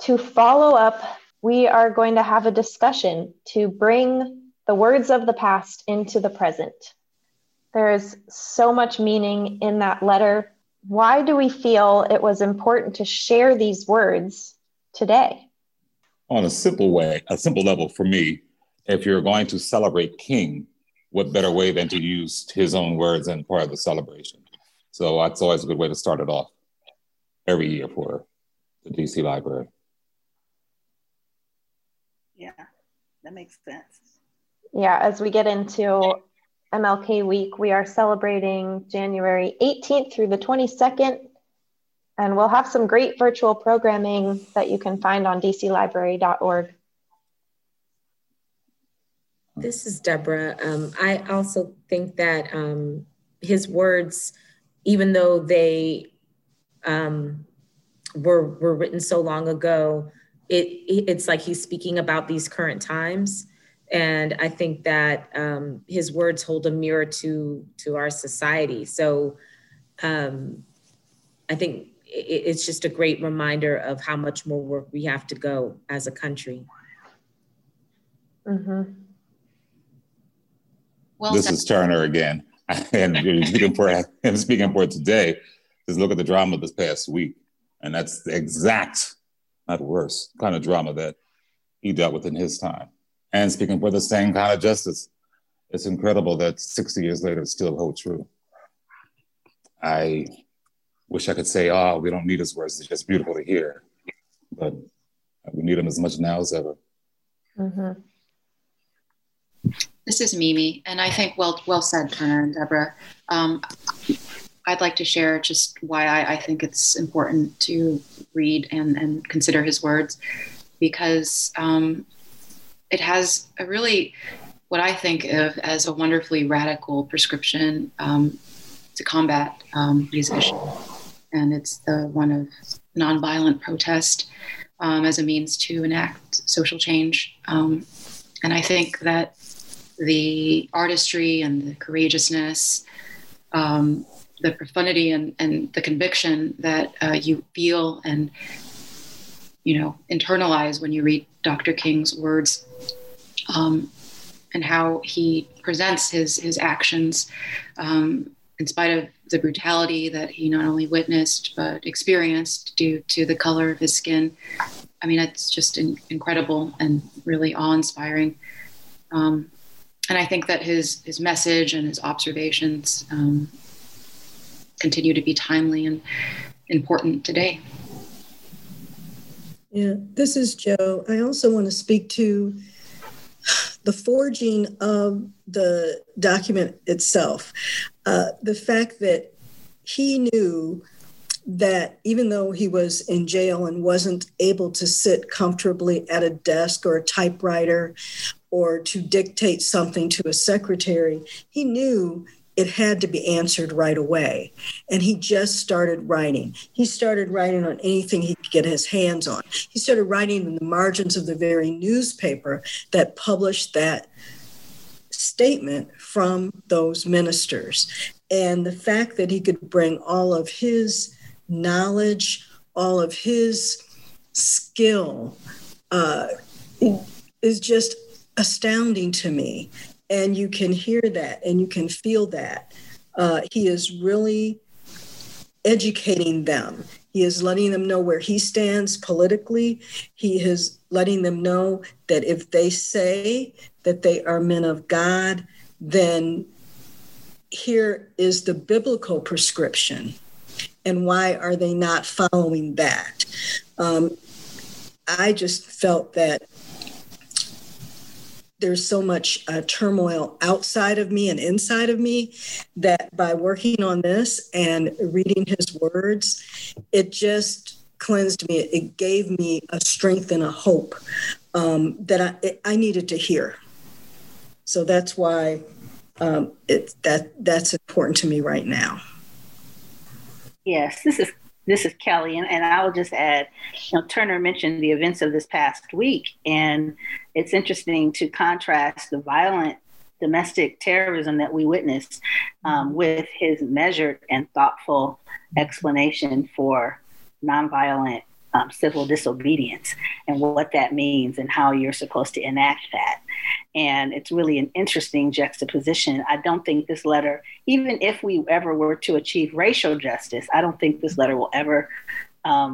To follow up, we are going to have a discussion to bring the words of the past into the present. There is so much meaning in that letter. Why do we feel it was important to share these words today? On a simple level for me, if you're going to celebrate King, what better way than to use his own words in part of the celebration? So that's always a good way to start it off every year for the DC Library. Yeah, that makes sense. Yeah, as we get into MLK Week, we are celebrating January 18th through the 22nd, and we'll have some great virtual programming that you can find on dclibrary.org. This is Deborah. I also think that his words, even though they were written so long ago, it's like he's speaking about these current times. And I think that his words hold a mirror to our society. So I think it's just a great reminder of how much more work we have to go as a country. Mm-hmm. Well, this is Turner again, and speaking for today, just look at the drama this past week, and that's the exact, not worse, kind of drama that he dealt with in his time, and speaking for the same kind of justice. It's incredible that 60 years later it still holds true. I wish I could say, oh, we don't need his words, it's just beautiful to hear, but we need them as much now as ever. Mm-hmm. This is Mimi, and I think well said, Turner and Deborah. I'd like to share just why I think it's important to read and consider his words, because it has a really, what I think of as a wonderfully radical prescription to combat these issues. And it's the one of nonviolent protest as a means to enact social change. And I think that the artistry and the courageousness, the profundity and the conviction that you feel and, you know, internalize when you read Dr. King's words and how he presents his actions in spite of the brutality that he not only witnessed but experienced due to the color of his skin. I mean, it's just incredible and really awe-inspiring. And I think that his message and his observations continue to be timely and important today. Yeah, this is Jo. I also want to speak to the forging of the document itself. The fact that he knew that even though he was in jail and wasn't able to sit comfortably at a desk or a typewriter or to dictate something to a secretary, he knew it had to be answered right away. And he just started writing. He started writing on anything he could get his hands on. He started writing in the margins of the very newspaper that published that statement from those ministers. And the fact that he could bring all of his knowledge, all of his skill is just astounding to me. And you can hear that and you can feel that. He is really educating them. He is letting them know where he stands politically. He is letting them know that if they say that they are men of God, then here is the biblical prescription. And why are they not following that? I just felt that there's so much turmoil outside of me and inside of me that by working on this and reading his words, it just cleansed me. It gave me a strength and a hope that I needed to hear. So that's why that's important to me right now. Yes, this is Kelly, and I will just add, Turner mentioned the events of this past week, and it's interesting to contrast the violent domestic terrorism that we witnessed with his measured and thoughtful explanation for nonviolent civil disobedience and what that means and how you're supposed to enact that. And it's really an interesting juxtaposition. I don't think this letter, even if we ever were to achieve racial justice, I don't think this letter will ever go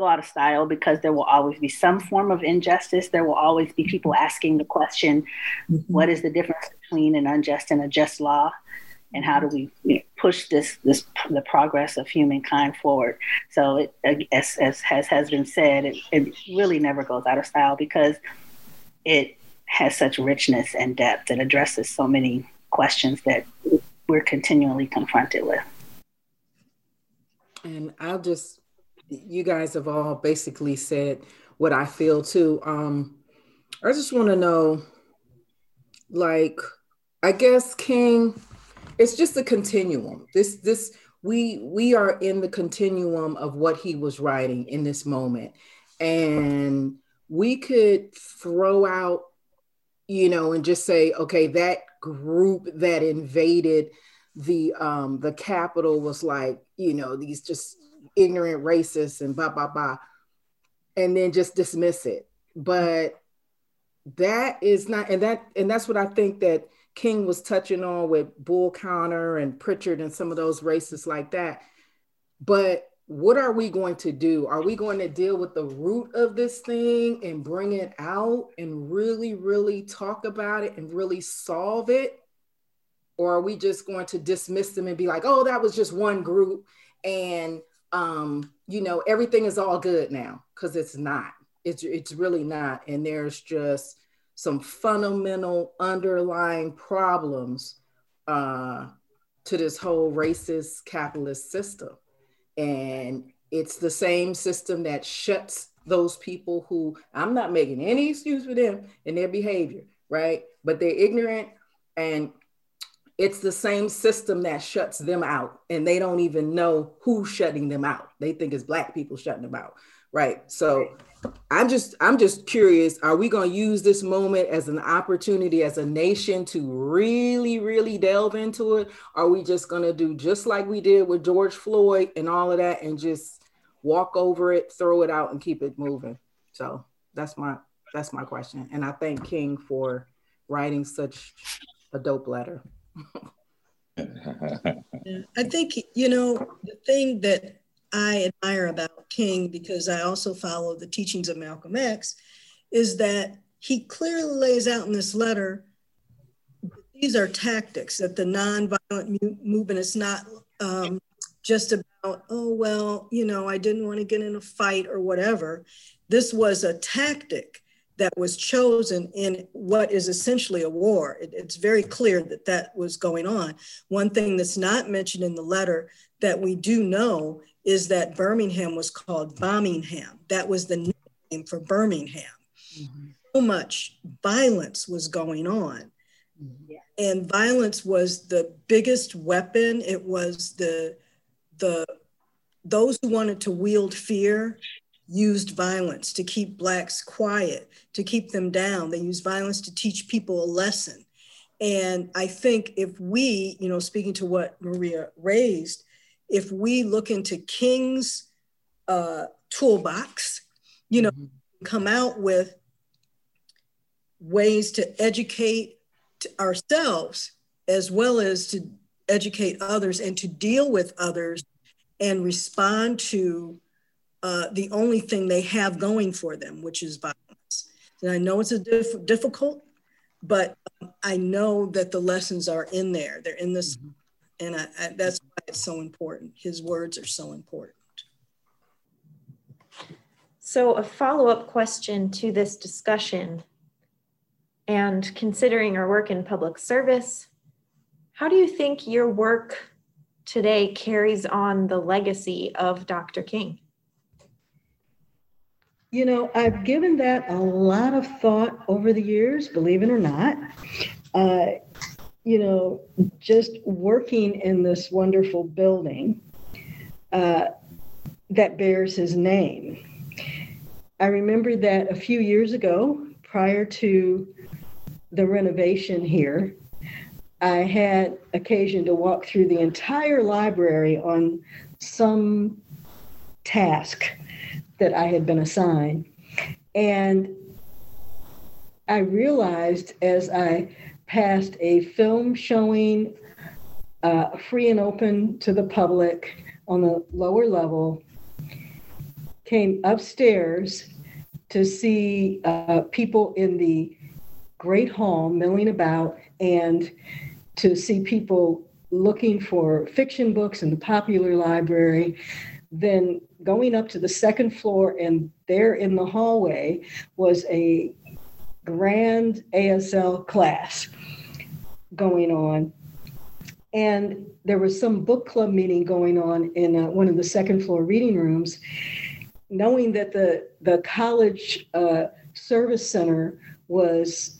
out of style, because there will always be some form of injustice. There will always be people asking the question, what is the difference between an unjust and a just law? And how do we push the progress of humankind forward? So it, as has been said, it really never goes out of style, because it has such richness and depth and addresses so many questions that we're continually confronted with. And you guys have all basically said what I feel too. I just want to know, I guess, King, it's just a continuum. This we are in the continuum of what he was writing in this moment, and we could throw out, and just say, okay, that group that invaded the Capitol was these just ignorant racists and blah blah blah, and then just dismiss it. But that is not, and that's what I think that King was touching on with Bull Connor and Pritchard and some of those racists like that. But what are we going to do? Are we going to deal with the root of this thing and bring it out and really, really talk about it and really solve it? Or are we just going to dismiss them and be like, oh, that was just one group and, everything is all good now? Because it's not. It's really not. And there's just some fundamental underlying problems to this whole racist capitalist system. And it's the same system that shuts those people who, I'm not making any excuse for them and their behavior, right? But they're ignorant, and it's the same system that shuts them out, and they don't even know who's shutting them out. They think it's Black people shutting them out, right? So I'm just curious, are we going to use this moment as an opportunity as a nation to really, really delve into it? Are we just going to do just like we did with George Floyd and all of that and just walk over it, throw it out, and keep it moving? So that's my question. And I thank King for writing such a dope letter. I think, the thing that I admire about King, because I also follow the teachings of Malcolm X, is that he clearly lays out in this letter, these are tactics, that the nonviolent movement is not just about, I didn't want to get in a fight or whatever. This was a tactic that was chosen in what is essentially a war. It's very clear that was going on. One thing that's not mentioned in the letter that we do know is that Birmingham was called Bombingham. That was the name for Birmingham. Mm-hmm. So much violence was going on. Yeah. And violence was the biggest weapon. It was those who wanted to wield fear used violence to keep Blacks quiet, to keep them down. They used violence to teach people a lesson. And I think if we, speaking to what Maria raised, if we look into King's toolbox, come out with ways to educate, to ourselves as well as to educate others and to deal with others and respond to the only thing they have going for them, which is violence. And I know it's a difficult, but I know that the lessons are in there. They're in this, and I, that's why it's so important. His words are so important. So a follow-up question to this discussion, and considering our work in public service, how do you think your work today carries on the legacy of Dr. King? You know, I've given that a lot of thought over the years, believe it or not. You know, just working in this wonderful building that bears his name. I remember that a few years ago, prior to the renovation here, I had occasion to walk through the entire library on some task that I had been assigned. And I realized as I passed a film showing free and open to the public on the lower level, came upstairs to see people in the Great Hall milling about, and to see people looking for fiction books in the popular library, then going up to the second floor, and there in the hallway was a grand ASL class going on. And there was some book club meeting going on in one of the second floor reading rooms. Knowing that the college service center was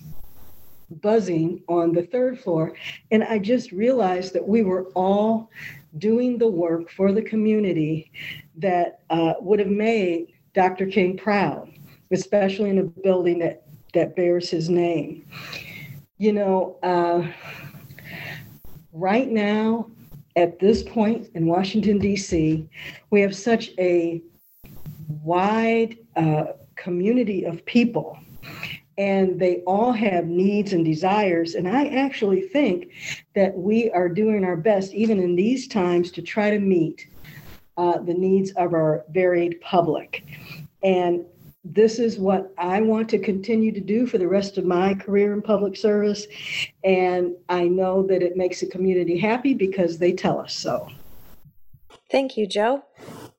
buzzing on the third floor, and I just realized that we were all doing the work for the community that would have made Dr. King proud, especially in a building that bears his name. You know, right now, at this point in Washington, D.C., we have such a wide community of people, and they all have needs and desires. And I actually think that we are doing our best, even in these times, to try to meet the needs of our varied public. And this is what I want to continue to do for the rest of my career in public service. And I know that it makes the community happy because they tell us so. Thank you, Jo.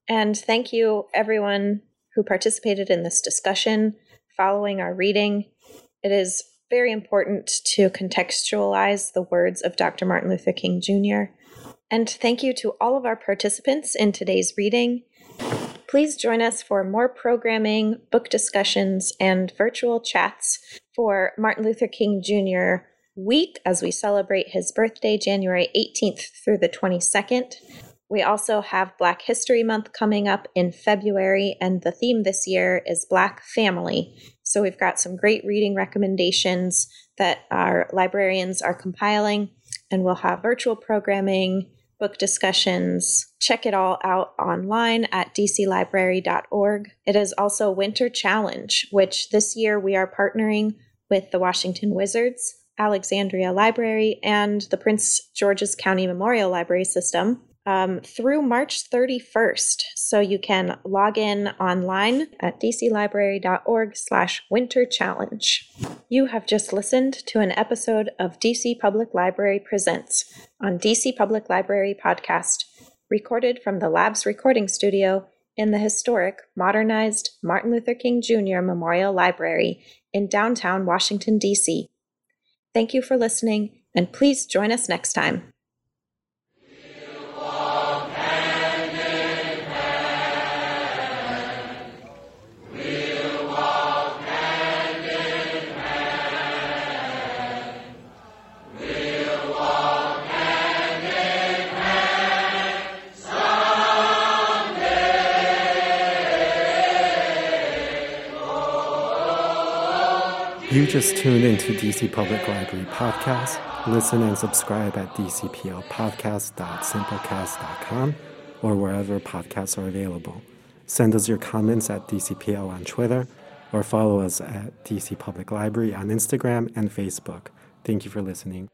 And thank you, everyone who participated in this discussion following our reading. It is very important to contextualize the words of Dr. Martin Luther King Jr. And thank you to all of our participants in today's reading. Please join us for more programming, book discussions, and virtual chats for Martin Luther King Jr. Week as we celebrate his birthday, January 18th through the 22nd. We also have Black History Month coming up in February, and the theme this year is Black Family. So we've got some great reading recommendations that our librarians are compiling, and we'll have virtual programming, book discussions. Check it all out online at dclibrary.org. It is also Winter Challenge, which this year we are partnering with the Washington Wizards, Alexandria Library, and the Prince George's County Memorial Library System. Through March 31st. So you can log in online at dclibrary.org/winterchallenge. You have just listened to an episode of DC Public Library Presents on DC Public Library Podcast, recorded from the Labs Recording Studio in the historic, modernized Martin Luther King Jr. Memorial Library in downtown Washington, DC. Thank you for listening, and please join us next time. You just tuned into DC Public Library Podcast. Listen and subscribe at dcplpodcast.simplecast.com or wherever podcasts are available. Send us your comments at DCPL on Twitter, or follow us at DC Public Library on Instagram and Facebook. Thank you for listening.